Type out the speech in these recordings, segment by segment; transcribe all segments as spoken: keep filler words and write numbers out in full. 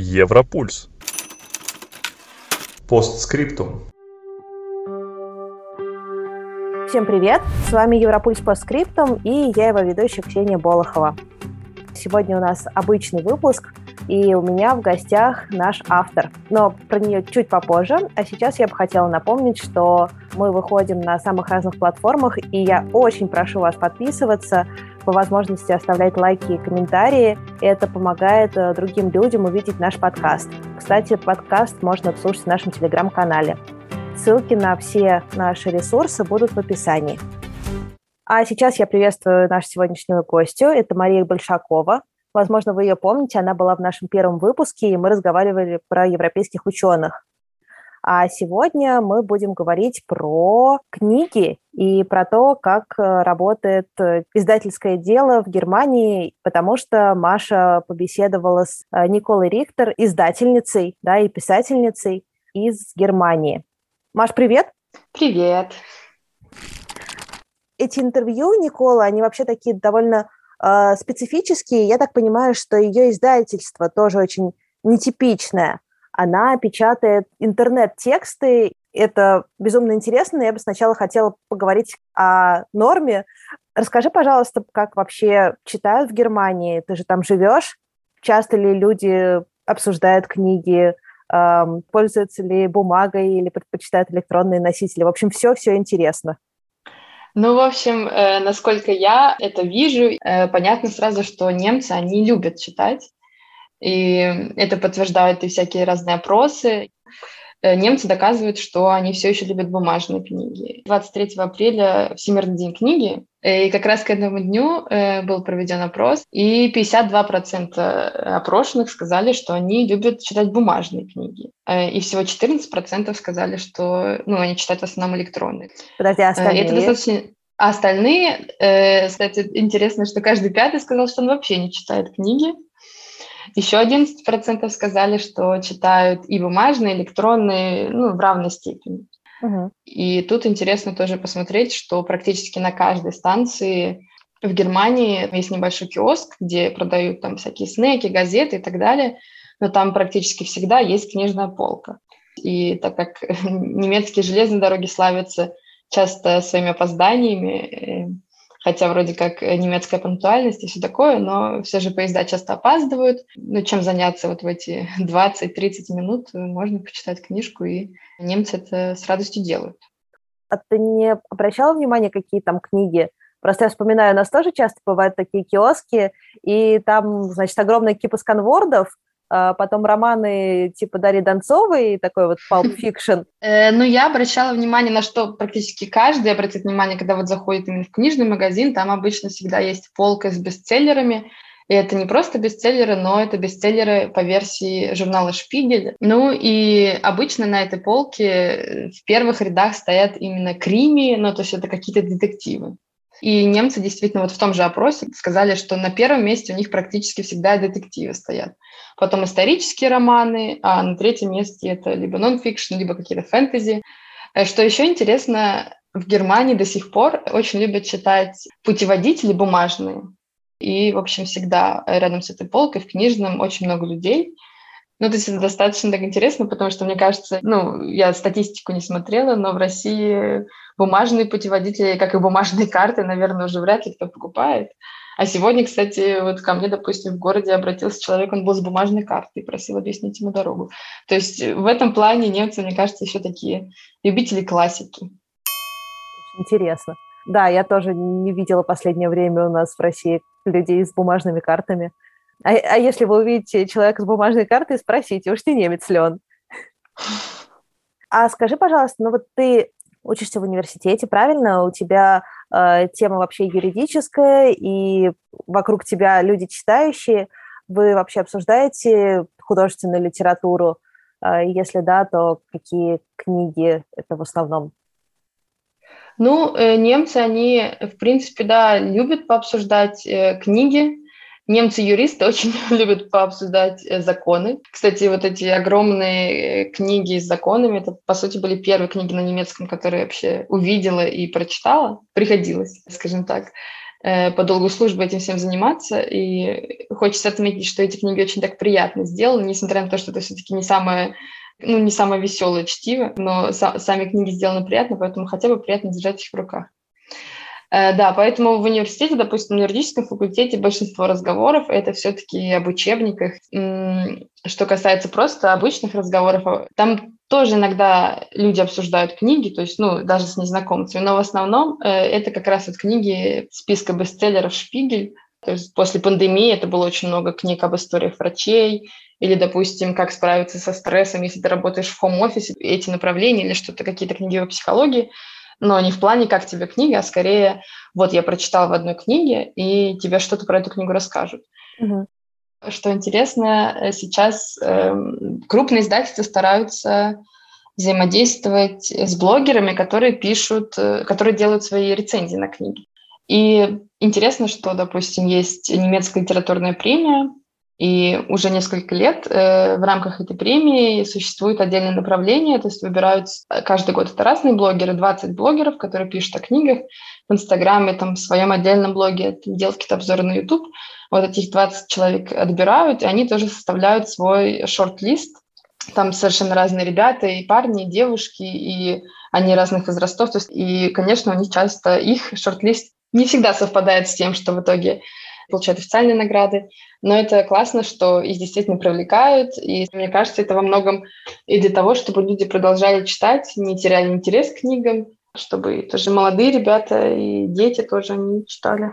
Европульс. Постскриптум. Всем привет! С вами Европульс Постскриптум и я его ведущая Ксения Болохова. Сегодня у нас обычный выпуск, и у меня в гостях наш автор. Но про нее чуть попозже. А сейчас я бы хотела напомнить, что мы выходим на самых разных платформах, и я очень прошу вас подписываться, по возможности оставлять лайки и комментарии. Это помогает другим людям увидеть наш подкаст. Кстати, подкаст можно слушать в нашем телеграм-канале. Ссылки на все наши ресурсы будут в описании. А сейчас я приветствую нашу сегодняшнюю гостью. Это Мария Большакова. Возможно, вы ее помните, она была в нашем первом выпуске, и мы разговаривали про европейских ученых. А сегодня мы будем говорить про книги и про то, как работает издательское дело в Германии, потому что Маша побеседовала с Николой Рихтер, издательницей, да, и писательницей из Германии. Маш, привет! Привет! Эти интервью Никола, они вообще такие довольно... специфические. Я так понимаю, что ее издательство тоже очень нетипичное. Она печатает интернет-тексты. Это безумно интересно. Я бы сначала хотела поговорить о норме. Расскажи, пожалуйста, как вообще читают в Германии? Ты же там живешь. Часто ли люди обсуждают книги, пользуются ли бумагой или предпочитают электронные носители? В общем, все-все интересно. Ну, в общем, э, насколько я это вижу, э, понятно сразу, что немцы, они любят читать, и это подтверждают и всякие разные опросы. Э, немцы доказывают, что они все еще любят бумажные книги. двадцать третьего апреля Всемирный день книги, и как раз к этому дню э, был проведен опрос, и пятьдесят два процента опрошенных сказали, что они любят читать бумажные книги, э, и всего четырнадцать процентов сказали, что ну, они читают в основном электронные. Подожди, а остальные? Э, это достаточно... А остальные, э, кстати, интересно, что каждый пятый сказал, что он вообще не читает книги. Еще одиннадцать процентов сказали, что читают и бумажные, и электронные, ну, в равной степени. Угу. И тут интересно тоже посмотреть, что практически на каждой станции в Германии есть небольшой киоск, где продают там всякие снеки, газеты и так далее, но там практически всегда есть книжная полка. И так как немецкие железные дороги славятся часто своими опозданиями, хотя вроде как немецкая пунктуальность и все такое, но все же поезда часто опаздывают. Ну, чем заняться вот в эти двадцать-тридцать минут, можно почитать книжку, и немцы это с радостью делают. А ты не обращала внимания, какие там книги? Просто я вспоминаю, у нас тоже часто бывают такие киоски, и там, значит, огромная кипа сканвордов, потом романы типа Дарьи Донцовой, такой вот Pulp Fiction. Ну, я обращала внимание, на что практически каждый обратит внимание, когда вот заходит именно в книжный магазин, там обычно всегда есть полка с бестселлерами, и это не просто бестселлеры, но это бестселлеры по версии журнала «Шпигель». Ну, и обычно на этой полке в первых рядах стоят именно крими, ну, то есть это какие-то детективы. И немцы действительно вот в том же опросе сказали, что на первом месте у них практически всегда детективы стоят. Потом исторические романы, а на третьем месте это либо нон-фикшн, либо какие-то фэнтези. Что еще интересно, в Германии до сих пор очень любят читать путеводители бумажные. И, в общем, всегда рядом с этой полкой в книжном очень много людей. Ну, то есть это достаточно так интересно, потому что, мне кажется, ну, я статистику не смотрела, но в России бумажные путеводители, как и бумажные карты, наверное, уже вряд ли кто покупает. А сегодня, кстати, вот ко мне, допустим, в городе обратился человек, он был с бумажной картой, просил объяснить ему дорогу. То есть в этом плане немцы, мне кажется, еще такие любители классики. Интересно. Да, я тоже не видела в последнее время у нас в России людей с бумажными картами. А, а если вы увидите человека с бумажной картой, спросите, уж не немец ли он. А скажи, пожалуйста, ну вот ты учишься в университете, правильно? У тебя э, тема вообще юридическая, и вокруг тебя люди читающие. Вы вообще обсуждаете художественную литературу? Э, если да, то какие книги это в основном? Ну, э, немцы, они, в принципе, да, любят пообсуждать э, книги. Немцы-юристы очень любят пообсуждать законы. Кстати, вот эти огромные книги с законами, это, по сути, были первые книги на немецком, которые я вообще увидела и прочитала. Приходилось, скажем так. по долгу службы этим всем заниматься, и хочется отметить, что эти книги очень так приятно сделаны, несмотря на то, что это все-таки не самое, ну, не самое веселое чтиво, но са- сами книги сделаны приятно, поэтому хотя бы приятно держать их в руках. Э, да, поэтому в университете, допустим, на юридическом факультете большинство разговоров это все-таки об учебниках. Что касается просто обычных разговоров, там тоже иногда люди обсуждают книги, то есть, ну, даже с незнакомцами, но в основном э, это как раз вот книги списка бестселлеров «Шпигель». То есть после пандемии это было очень много книг об историях врачей или, допустим, как справиться со стрессом, если ты работаешь в хоум-офисе, эти направления или что-то, какие-то книги по психологии, но не в плане «как тебе книга», а скорее «вот я прочитал в одной книге, и тебе что-то про эту книгу расскажут». Угу. Что интересно, сейчас э, крупные издательства стараются взаимодействовать с блогерами, которые пишут, э, которые делают свои рецензии на книги. И интересно, что, допустим, есть немецкая литературная премия, и уже несколько лет э, в рамках этой премии существует отдельное направление, то есть выбираются каждый год это разные блогеры, двадцать блогеров, которые пишут о книгах в Инстаграме, там, в своем отдельном блоге, делают какие-то обзоры на YouTube. Вот этих двадцать человек отбирают, и они тоже составляют свой шорт-лист. Там совершенно разные ребята, и парни, и девушки, и они разных возрастов. То есть, и, конечно, у них часто их шорт-лист не всегда совпадает с тем, что в итоге получают официальные награды, но это классно, что их действительно привлекают, и мне кажется, это во многом и для того, чтобы люди продолжали читать, не теряли интерес к книгам, чтобы тоже молодые ребята и дети тоже они читали.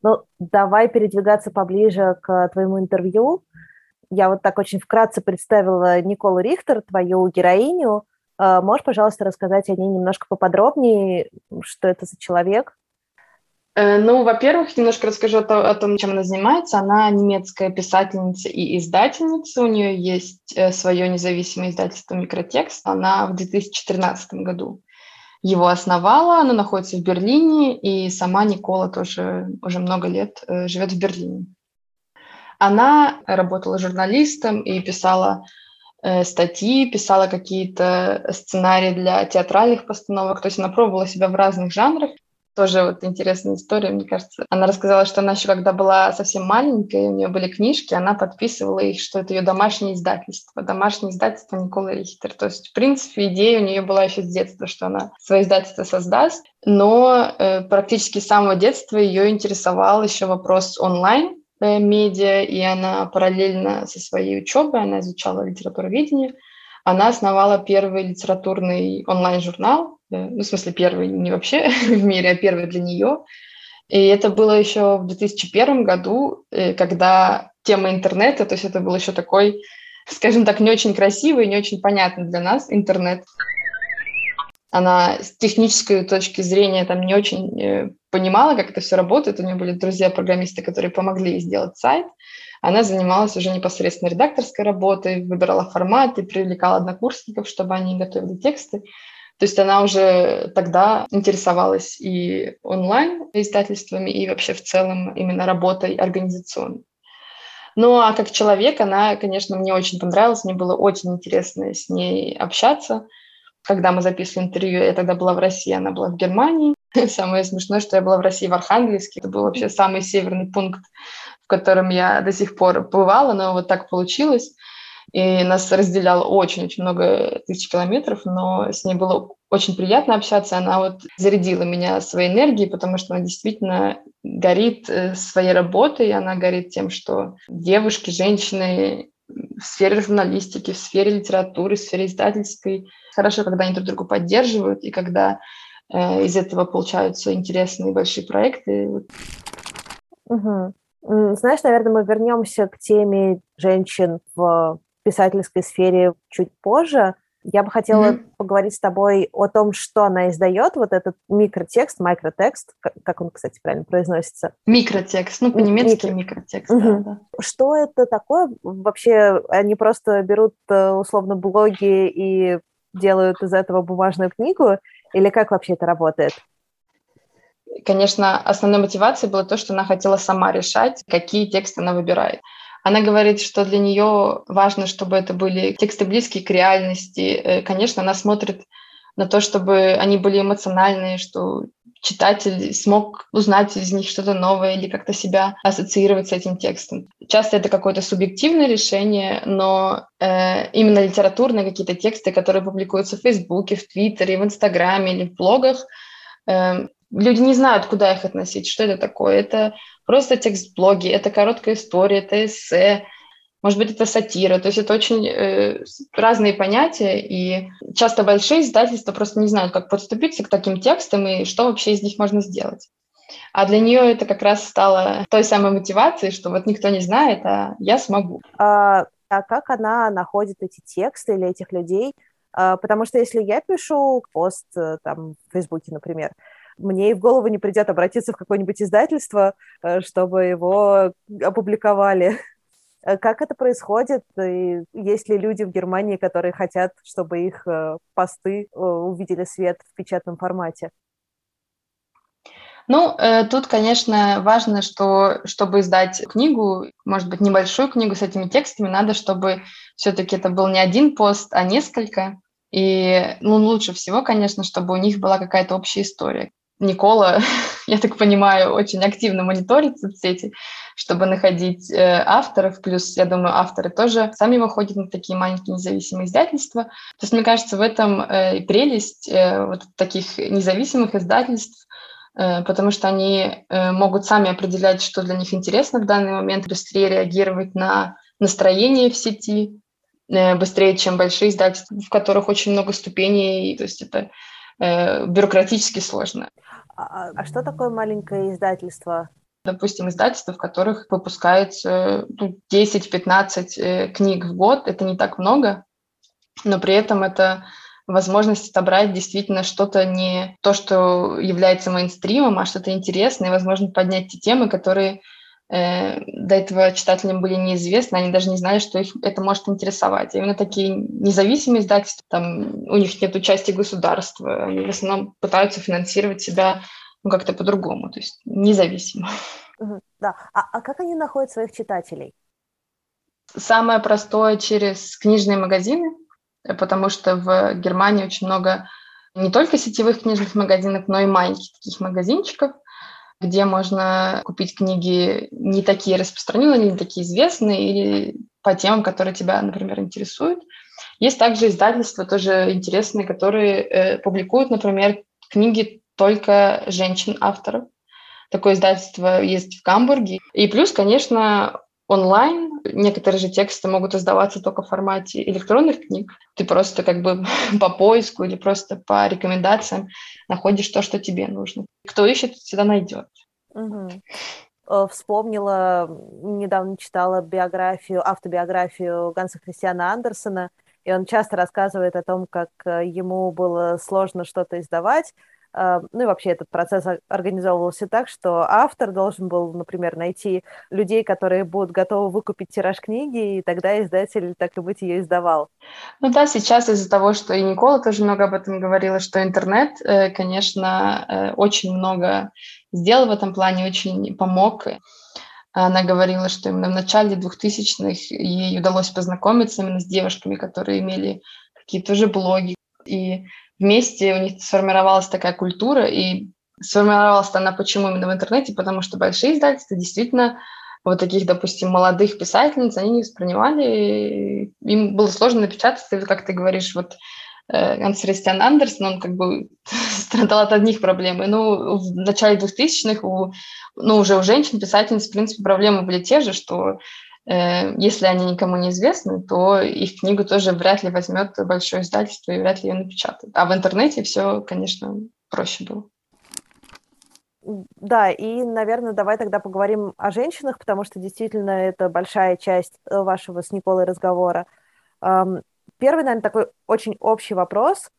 Ну, давай передвигаться поближе к твоему интервью. Я вот так очень вкратце представила Николу Рихтер, твою героиню. Можешь, пожалуйста, рассказать о ней немножко поподробнее, что это за человек? Ну, во-первых, немножко расскажу о том, чем она занимается. Она немецкая писательница и издательница. У нее есть свое независимое издательство «Микротекст». Она в две тысячи тринадцатом году его основала. Она находится в Берлине, и сама Никола тоже уже много лет живет в Берлине. Она работала журналистом и писала статьи, писала какие-то сценарии для театральных постановок. То есть она пробовала себя в разных жанрах. Тоже вот интересная история, мне кажется. Она рассказала, что она еще когда была совсем маленькая, у нее были книжки, она подписывала их, что это ее домашнее издательство, домашнее издательство Николы Рихтер. То есть, в принципе, идея у нее была еще с детства, что она свое издательство создаст, но э, практически с самого детства ее интересовал еще вопрос онлайн-медиа, и она параллельно со своей учебой, она изучала литературоведение, она основала первый литературный онлайн-журнал, ну, в смысле, первый не вообще в мире, а первый для нее. И это было еще в две тысячи первом году, когда тема интернета, то есть это был еще такой, скажем так, не очень красивый, не очень понятный для нас интернет. Она с технической точки зрения там не очень понимала, как это все работает. У нее были друзья-программисты, которые помогли ей сделать сайт. Она занималась уже непосредственно редакторской работой, выбирала форматы, привлекала однокурсников, чтобы они готовили тексты. То есть она уже тогда интересовалась и онлайн-издательствами, и вообще в целом именно работой организационной. Ну а как человек она, конечно, мне очень понравилась, мне было очень интересно с ней общаться. Когда мы записывали интервью, я тогда была в России, она была в Германии. Самое смешное, что я была в России в Архангельске. Это был вообще самый северный пункт, в котором я до сих пор бывала, но вот так получилось. И нас разделяло очень-очень много тысяч километров, но с ней было очень приятно общаться. Она вот зарядила меня своей энергией, потому что она действительно горит своей работой, она горит тем, что девушки, женщины в сфере журналистики, в сфере литературы, в сфере издательской. Хорошо, когда они друг друга поддерживают, и когда э, из этого получаются интересные большие проекты. Угу. Знаешь, наверное, мы вернемся к теме женщин в писательской сфере чуть позже. Я бы хотела mm-hmm. поговорить с тобой о том, что она издает, вот этот микротекст, микротекст, как он, кстати, правильно произносится? Микротекст, ну, по-немецки Микро... микротекст, mm-hmm. да, да. Что это такое? Вообще они просто берут, условно, блоги и делают из этого бумажную книгу? Или как вообще это работает? Конечно, основной мотивацией было то, что она хотела сама решать, какие тексты она выбирает. Она говорит, что для нее важно, чтобы это были тексты близкие к реальности. Конечно, она смотрит на то, чтобы они были эмоциональные, что читатель смог узнать из них что-то новое или как-то себя ассоциировать с этим текстом. Часто это какое-то субъективное решение, но э, именно литературные какие-то тексты, которые публикуются в Фейсбуке, в Твиттере, в Инстаграме или в блогах, э, люди не знают, куда их относить, что это такое. Это просто текст в блоге, это короткая история, это эссе, может быть, это сатира. То есть это очень э, разные понятия, и часто большие издательства просто не знают, как подступиться к таким текстам и что вообще из них можно сделать. А для нее это как раз стало той самой мотивацией, что вот никто не знает, а я смогу. А, а как она находит эти тексты или этих людей? А, потому что если я пишу пост там, в Фейсбуке, например, мне и в голову не придет обратиться в какое-нибудь издательство, чтобы его опубликовали. Как это происходит? И есть ли люди в Германии, которые хотят, чтобы их посты увидели свет в печатном формате? Ну, тут, конечно, важно, что, чтобы издать книгу, может быть, небольшую книгу с этими текстами, надо, чтобы все-таки это был не один пост, а несколько. И ну, лучше всего, конечно, чтобы у них была какая-то общая история. Никола, я так понимаю, очень активно мониторит соцсети, чтобы находить э, авторов. Плюс, я думаю, авторы тоже сами выходят на такие маленькие независимые издательства. То есть, мне кажется, в этом э, и прелесть э, вот таких независимых издательств, э, потому что они э, могут сами определять, что для них интересно в данный момент, быстрее реагировать на настроение в сети, э, быстрее, чем большие издательства, в которых очень много ступеней, то есть это э, бюрократически сложно. А, а что такое маленькое издательство? Допустим, издательства, в которых выпускается десять-пятнадцать книг в год, это не так много, но при этом это возможность отобрать действительно что-то не то, что является мейнстримом, а что-то интересное, и, возможно, поднять те темы, которые э, до этого читателям были неизвестны, они даже не знали, что их это может интересовать. Именно такие независимые издательства, там у них нет участия государства, они в основном пытаются финансировать себя ну, как-то по-другому, то есть независимо. Uh-huh, да. А, а как они находят своих читателей? Самое простое через книжные магазины, потому что в Германии очень много не только сетевых книжных магазинов, но и маленьких таких магазинчиков, где можно купить книги не такие распространенные, не такие известные, или по темам, которые тебя, например, интересуют. Есть также издательства тоже интересные, которые э, публикуют, например, книги только женщин-авторов. Такое издательство есть в Гамбурге. И плюс, конечно, онлайн. Некоторые же тексты могут издаваться только в формате электронных книг. Ты просто как бы по поиску или просто по рекомендациям находишь то, что тебе нужно. Кто ищет, всегда найдет. Угу. Вспомнила, недавно читала биографию, автобиографию Ганса Христиана Андерсена, и он часто рассказывает о том, как ему было сложно что-то издавать. Ну и вообще этот процесс организовывался так, что автор должен был, например, найти людей, которые будут готовы выкупить тираж книги, и тогда издатель, так и быть, ее издавал. Ну да, сейчас из-за того, что и Никола тоже много об этом говорила, что интернет, конечно, очень много сделал в этом плане, очень помог. Она говорила, что именно в начале двухтысячных ей удалось познакомиться именно с девушками, которые имели какие-то уже блоги, и вместе у них сформировалась такая культура, и сформировалась она почему именно в интернете, потому что большие издательства действительно вот таких, допустим, молодых писательниц, они не воспринимали, им было сложно напечататься, и, как ты говоришь, вот Ганс Христиан Андерсен, он как бы страдал от одних проблем, ну, в начале двухтысячных у, ну, уже у женщин-писательниц, в принципе, проблемы были те же, что если они никому не известны, то их книгу тоже вряд ли возьмет большое издательство и вряд ли ее напечатают. А в интернете все, конечно, проще было. Да, и, наверное, давай тогда поговорим о женщинах, потому что действительно это большая часть вашего с Николой разговора. Первый, наверное, такой очень общий вопрос.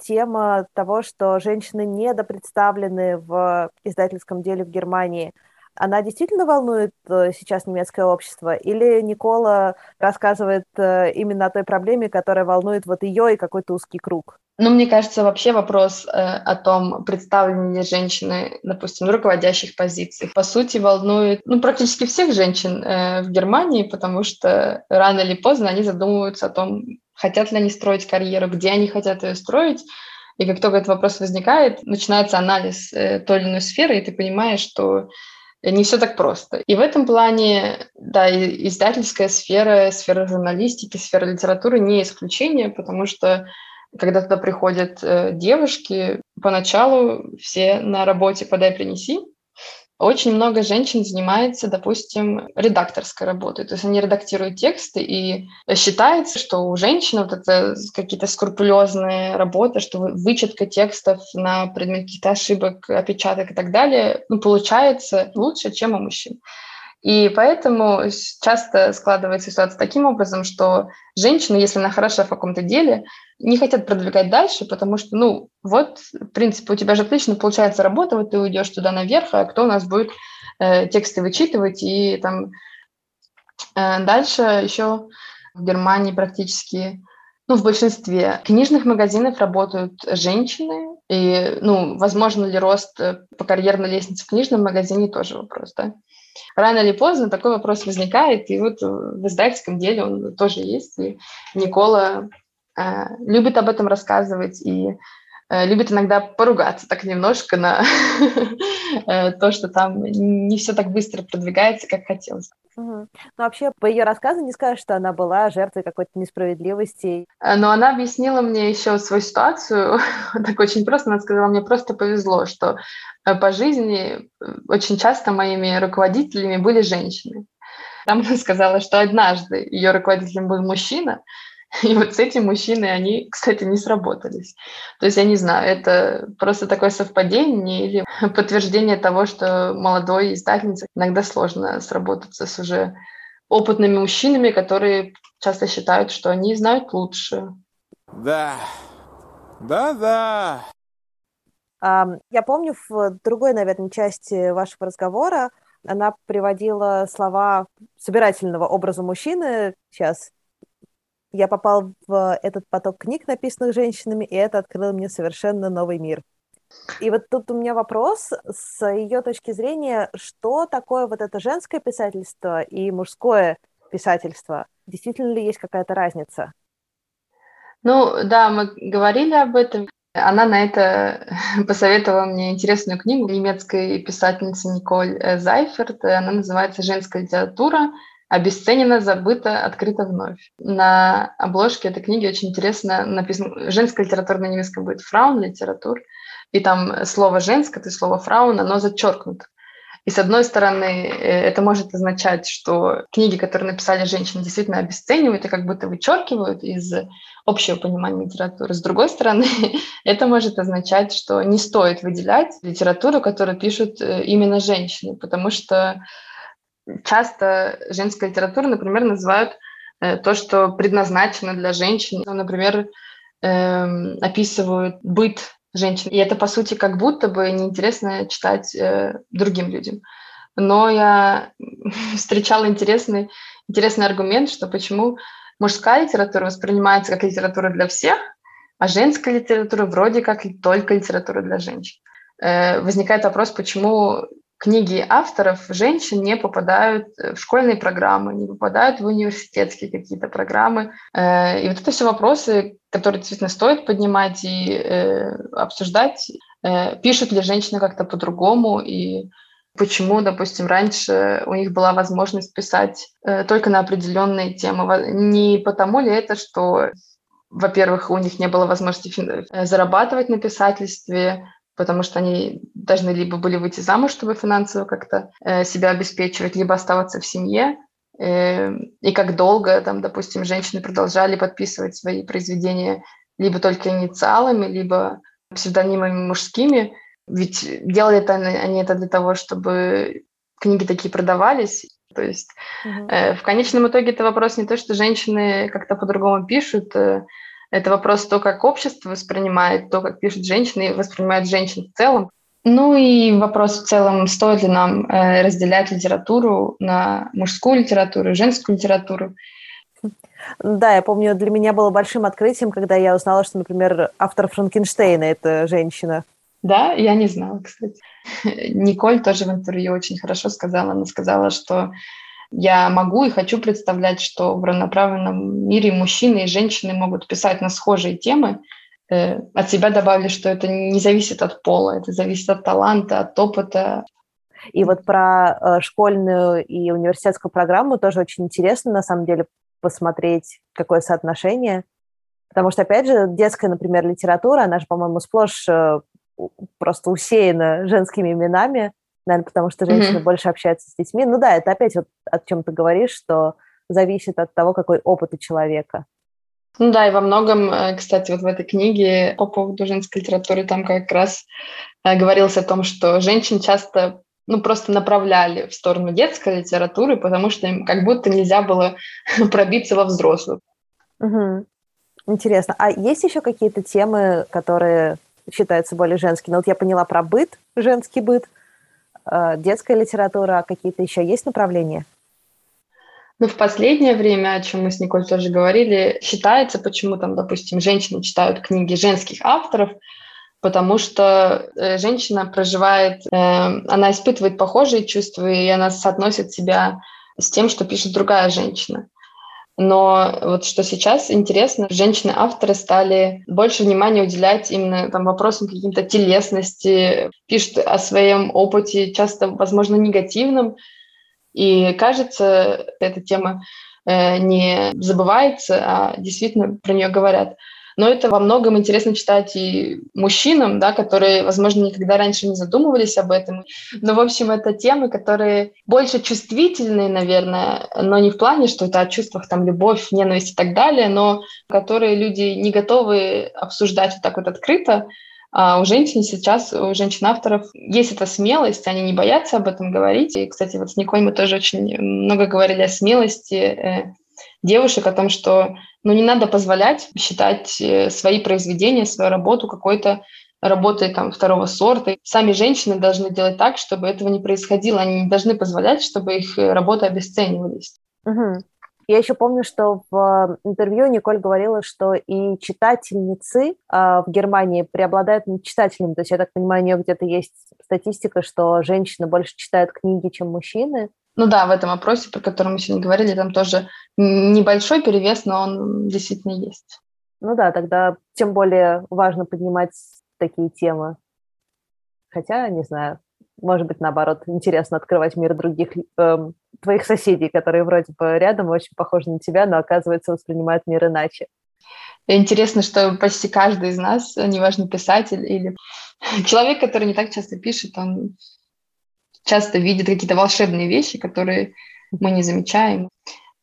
Тема того, что женщины недопредставлены в издательском деле в Германии. Она действительно волнует сейчас немецкое общество? Или Никола рассказывает именно о той проблеме, которая волнует вот ее и какой-то узкий круг? Ну, мне кажется, вообще вопрос о том, представлены ли женщины, допустим, в руководящих позициях, по сути, волнует ну, практически всех женщин в Германии, потому что рано или поздно они задумываются о том, хотят ли они строить карьеру, где они хотят ее строить, И как только этот вопрос возникает, начинается анализ той или иной сферы, и ты понимаешь, что не все так просто. И в этом плане, да, издательская сфера, сфера журналистики, сфера литературы не исключение, потому что когда туда приходят девушки, поначалу все на работе «подай, принеси». Очень много женщин занимается, допустим, редакторской работой. То есть они редактируют тексты, и считается, что у женщин вот это какие-то скрупулезные работы, что вычетка текстов на предмет каких-то ошибок, опечаток и так далее, ну, получается лучше, чем у мужчин. И поэтому часто складывается ситуация таким образом, что женщины, если она хороша в каком-то деле, не хотят продвигать дальше, потому что, ну, вот, в принципе, у тебя же отлично получается работа, вот ты уйдешь туда наверх, а кто у нас будет э, тексты вычитывать? И там э, дальше еще в Германии практически, ну, в большинстве книжных магазинов работают женщины, и, ну, возможно ли рост по карьерной лестнице в книжном магазине, тоже вопрос, да? Рано или поздно такой вопрос возникает, и вот в издательском деле он тоже есть, и Никола э, любит об этом рассказывать и э, любит иногда поругаться так немножко на то, что там не все так быстро продвигается, как хотелось. Ну, вообще, по ее рассказу не скажешь, что она была жертвой какой-то несправедливости. Но она объяснила мне еще свою ситуацию так очень просто. Она сказала, мне просто повезло, что по жизни очень часто моими руководителями были женщины. Там она сказала, что однажды ее руководителем был мужчина, и вот с этим мужчиной они, кстати, не сработались. То есть я не знаю, это просто такое совпадение или подтверждение того, что молодой издательнице иногда сложно сработаться с уже опытными мужчинами, которые часто считают, что они знают лучше. Да, да-да. А, я помню, в другой, наверное, части вашего разговора она приводила слова собирательного образа мужчины сейчас. Я попал в этот поток книг, написанных женщинами, и это открыло мне совершенно новый мир. И вот тут у меня вопрос с ее точки зрения, что такое вот это женское писательство и мужское писательство? Действительно ли есть какая-то разница? Ну, да, мы говорили об этом. Она на это посоветовала мне интересную книгу немецкой писательницы Николь Зайферт. Она называется «Женская литература. Обесценено, забыто, открыто вновь». На обложке этой книги очень интересно написано «Женская литература» на немецком будет «Frauen Literatur», и там слово «женское», то есть слово «фраун», оно зачеркнуто. И с одной стороны, это может означать, что книги, которые написали женщины, действительно обесценивают и как будто вычеркивают из общего понимания литературы. С другой стороны, это может означать, что не стоит выделять литературу, которую пишут именно женщины, потому что часто женская литература, например, называют э, то, что предназначено для женщин. Например, э, описывают быт женщин. И это, по сути, как будто бы неинтересно читать э, другим людям. Но я встречала интересный, интересный аргумент, что почему мужская литература воспринимается как литература для всех, а женская литература вроде как только литература для женщин. Э, возникает вопрос, почему книги авторов женщин не попадают в школьные программы, не попадают в университетские какие-то программы. И вот это все вопросы, которые действительно стоит поднимать и обсуждать. Пишут ли женщины как-то по-другому, и почему, допустим, раньше у них была возможность писать только на определенные темы? Не потому ли это, что, во-первых, у них не было возможности зарабатывать на писательстве, потому что они должны либо были выйти замуж, чтобы финансово как-то э, себя обеспечивать, либо оставаться в семье. Э, и как долго, там, допустим, женщины продолжали подписывать свои произведения либо только инициалами, либо псевдонимами мужскими. Ведь делали это, они это для того, чтобы книги такие продавались. То есть mm-hmm. э, в конечном итоге это вопрос не то, что женщины как-то по-другому пишут, э, это вопрос то, как общество воспринимает, то, как пишут женщины, воспринимают женщин в целом. Ну и вопрос в целом, стоит ли нам э, разделять литературу на мужскую литературу и женскую литературу. Да, я помню, для меня было большим открытием, когда я узнала, что, например, автор Франкенштейна – это женщина. Да, я не знала, кстати. Николь тоже в интервью очень хорошо сказала. Она сказала, что я могу и хочу представлять, что в равноправном мире мужчины и женщины могут писать на схожие темы, от себя добавлю, что это не зависит от пола, это зависит от таланта, от опыта. И вот про школьную и университетскую программу тоже очень интересно, на самом деле, посмотреть, какое соотношение. Потому что, опять же, детская, например, литература, она же, по-моему, сплошь просто усеяна женскими именами, наверное, потому что женщины mm-hmm. больше общаются с детьми. Ну да, это опять вот о чем ты говоришь, что зависит от того, какой опыт у человека. Ну да, и во многом, кстати, вот в этой книге по поводу женской литературы там как раз говорилось о том, что женщин часто ну, просто направляли в сторону детской литературы, потому что им как будто нельзя было пробиться во взрослую. Угу. Интересно. А есть еще какие-то темы, которые считаются более женскими? Ну, вот я поняла про быт, женский быт, детская литература, а какие-то еще есть направления? Ну, в последнее время, о чем мы с Николь тоже говорили, считается, почему там, допустим, женщины читают книги женских авторов, потому что женщина проживает, э, она испытывает похожие чувства, и она соотносит себя с тем, что пишет другая женщина. Но вот что сейчас интересно, женщины-авторы стали больше внимания уделять именно там, вопросам каким-то телесности, пишут о своем опыте, часто, возможно, негативном. И кажется, эта тема э, не забывается, а действительно про нее говорят. Но это во многом интересно читать и мужчинам, да, которые, возможно, никогда раньше не задумывались об этом. Но, в общем, это темы, которые больше чувствительные, наверное, но не в плане, что это о чувствах, там, любовь, ненависть и так далее, но которые люди не готовы обсуждать вот так вот открыто. А у женщин сейчас, у женщин-авторов есть эта смелость, они не боятся об этом говорить. И, кстати, вот с Николь мы тоже очень много говорили о смелости э, девушек, о том, что ну, не надо позволять считать э, свои произведения, свою работу какой-то работой там, второго сорта. И сами женщины должны делать так, чтобы этого не происходило. Они не должны позволять, чтобы их работы обесценивались. Угу. Я еще помню, что в интервью Николь говорила, что и читательницы э, в Германии преобладают над читателями. То есть, я так понимаю, у нее где-то есть статистика, что женщины больше читают книги, чем мужчины. Ну да, в этом опросе, про который мы сегодня говорили, там тоже небольшой перевес, но он действительно есть. Ну да, тогда тем более важно поднимать такие темы. Хотя, не знаю, может быть, наоборот, интересно открывать мир других э, твоих соседей, которые вроде бы рядом, очень похожи на тебя, но, оказывается, воспринимают мир иначе. Интересно, что почти каждый из нас, неважно, писатель или человек, который не так часто пишет, он часто видит какие-то волшебные вещи, которые мы не замечаем.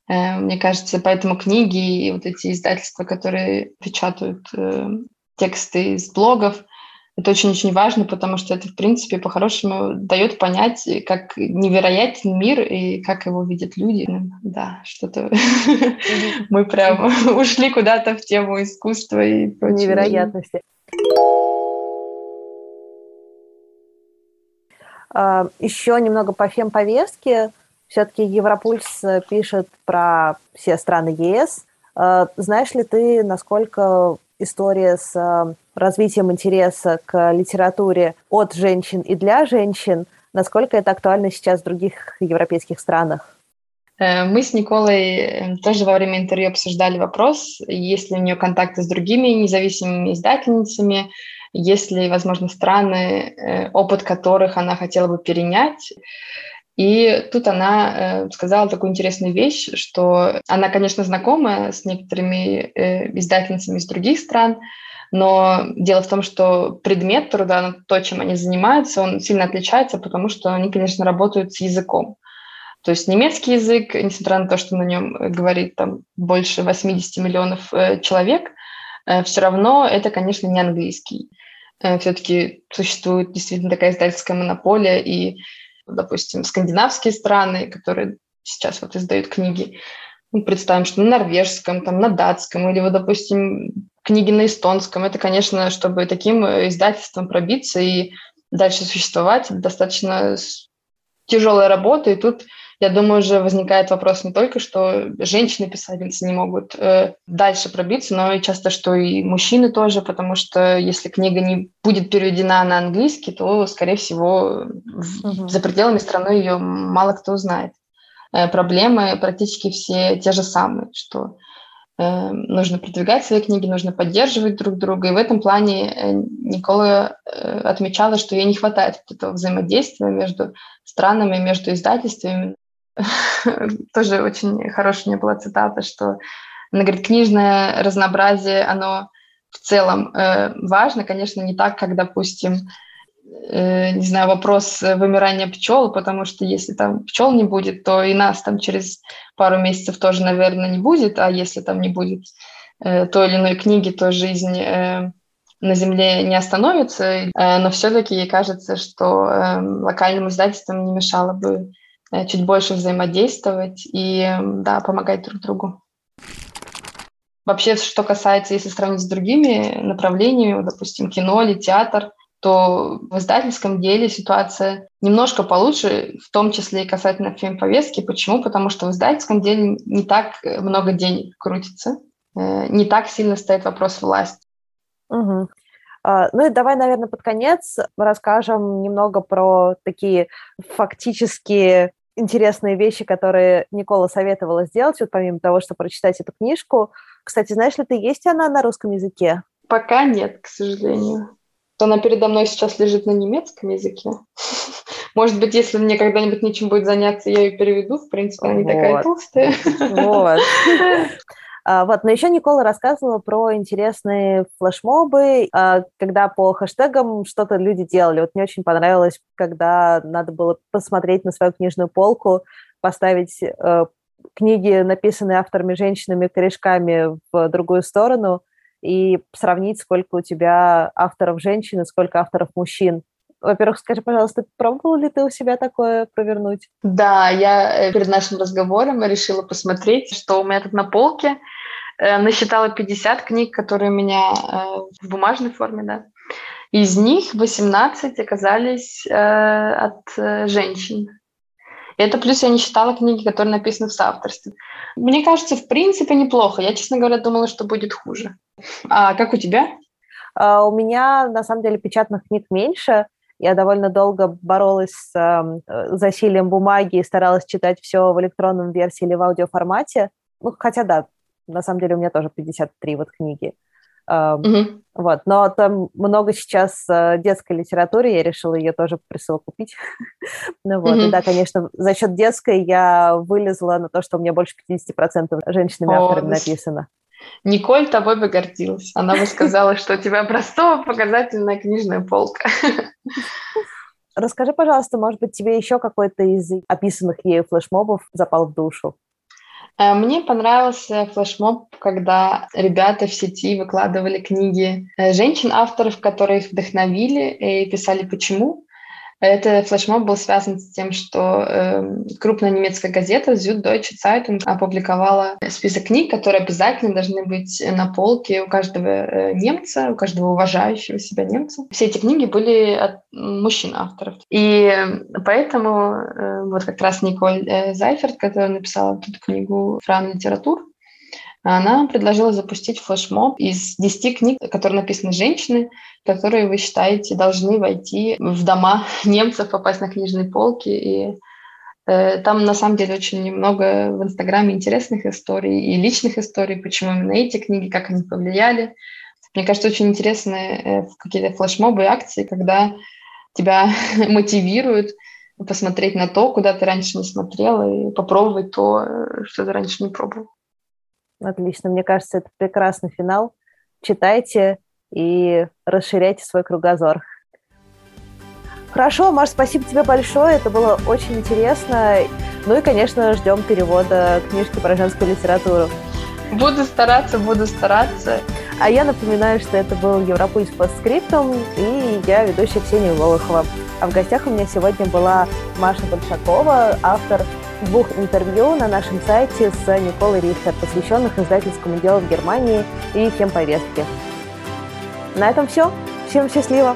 Э, мне кажется, поэтому книги и вот эти издательства, которые печатают э, тексты из блогов, это очень-очень важно, потому что это, в принципе, по-хорошему дает понять, как невероятен мир и как его видят люди. Да, что-то мы прям ушли куда-то в тему искусства и прочего. Невероятности. Еще немного по фемповестке. Все-таки Европульс пишет про все страны Е С. Знаешь ли ты, насколько история с развитием интереса к литературе от женщин и для женщин, насколько это актуально сейчас в других европейских странах? Мы с Николой тоже во время интервью обсуждали вопрос, есть ли у нее контакты с другими независимыми издательницами, есть ли, возможно, страны, опыт которых она хотела бы перенять. И тут она э, сказала такую интересную вещь, что она, конечно, знакома с некоторыми э, издательницами из других стран, но дело в том, что предмет труда, то, чем они занимаются, он сильно отличается, потому что они, конечно, работают с языком. То есть немецкий язык, несмотря на то, что на нем говорит там, больше восемьдесят миллионов э, человек, э, все равно это, конечно, не английский. Э, все-таки существует действительно такая издательская монополия, и допустим, скандинавские страны, которые сейчас вот издают книги, ну, представим, что на норвежском, там, на датском, или, вот, допустим, книги на эстонском. Это, конечно, чтобы таким издательством пробиться и дальше существовать, достаточно тяжелая работа. И тут, я думаю, уже возникает вопрос не только, что женщины-писательницы не могут э, дальше пробиться, но и часто, что и мужчины тоже, потому что если книга не будет переведена на английский, то, скорее всего, mm-hmm. за пределами страны ее мало кто узнает. Э, проблемы практически все те же самые, что нужно продвигать свои книги, нужно поддерживать друг друга. И в этом плане Никола отмечала, что ей не хватает этого взаимодействия между странами, между издательствами. Тоже очень хорошая у нее была цитата, что она говорит, книжное разнообразие, оно в целом важно, конечно, не так, как, допустим, не знаю, вопрос вымирания пчел, потому что если там пчел не будет, то и нас там через пару месяцев тоже, наверное, не будет, а если там не будет э, той или иной книги, то жизнь э, на Земле не остановится, э, но все-таки ей кажется, что э, локальным издательствам не мешало бы э, чуть больше взаимодействовать и, э, да, помогать друг другу. Вообще, что касается, если сравнить с другими направлениями, допустим, кино или театр, то в издательском деле ситуация немножко получше, в том числе и касательно фемповестки. Почему? Потому что в издательском деле не так много денег крутится, не так сильно стоит вопрос власти. Угу. Ну и давай, наверное, под конец расскажем немного про такие фактические интересные вещи, которые Никола советовала сделать, вот помимо того, что прочитать эту книжку. Кстати, знаешь ли ты, есть она на русском языке? Пока нет, к сожалению. Она передо мной сейчас лежит на немецком языке. Может быть, если мне когда-нибудь нечем будет заняться, я ее переведу. В принципе, она не вот. такая толстая. Вот. А, вот. Но еще Никола рассказывала про интересные флешмобы, а, когда по хэштегам что-то люди делали. Вот мне очень понравилось, когда надо было посмотреть на свою книжную полку, поставить а, книги, написанные авторами женщинами, корешками в другую сторону, и сравнить, сколько у тебя авторов женщин и сколько авторов мужчин. Во-первых, скажи, пожалуйста, пробовала ли ты у себя такое провернуть? Да, я перед нашим разговором решила посмотреть, что у меня тут на полке. Насчитала пятьдесят книг, которые у меня в бумажной форме, да. Из них восемнадцать оказались от женщин. Это плюс я не читала книги, которые написаны в соавторстве. Мне кажется, в принципе, неплохо. Я, честно говоря, думала, что будет хуже. А как у тебя? Uh, у меня, на самом деле, печатных книг меньше. Я довольно долго боролась с uh, засилием бумаги и старалась читать все в электронном версии или в аудиоформате. Ну, хотя да, на самом деле у меня тоже пятьдесят три вот книги. Uh, uh-huh. Вот. Но там много сейчас детской литературы, я решила ее тоже присылу купить. ну, вот. uh-huh. И да, конечно, за счет детской я вылезла на то, что у меня больше пятьдесят процентов женщинами-авторами oh. написано. Николь тобой бы гордилась. Она бы сказала, что у тебя простого показательная книжная полка. Расскажи, пожалуйста, может быть, тебе еще какой-то из описанных ею флешмобов запал в душу? Мне понравился флешмоб, когда ребята в сети выкладывали книги женщин-авторов, которые их вдохновили и писали «Почему?». Этот флешмоб был связан с тем, что э, крупная немецкая газета Süddeutsche Zeitung опубликовала список книг, которые обязательно должны быть на полке у каждого немца, у каждого уважающего себя немца. Все эти книги были от мужчин-авторов. И поэтому э, вот как раз Николь э, Зайферт, которая написала эту книгу «Frauen Literatur», она предложила запустить флешмоб из десяти книг, которые написаны женщины, которые, вы считаете, должны войти в дома немцев, попасть на книжные полки. И э, там, на самом деле, очень много в Инстаграме интересных историй и личных историй, почему именно эти книги, как они повлияли. Мне кажется, очень интересные э, какие-то флешмобы и акции, когда тебя мотивируют посмотреть на то, куда ты раньше не смотрела, и попробовать то, что ты раньше не пробовал. Отлично. Мне кажется, это прекрасный финал. Читайте и расширяйте свой кругозор. Хорошо, Маш, спасибо тебе большое. Это было очень интересно. Ну и, конечно, ждем перевода книжки про женскую литературу. Буду стараться, буду стараться. А я напоминаю, что это был Европульс постскриптум, и я ведущая Ксения Болохова. А в гостях у меня сегодня была Маша Большакова, автор двух интервью на нашем сайте с Николой Рихтер, посвященных издательскому делу в Германии и фемповестке. На этом все. Всем счастливо!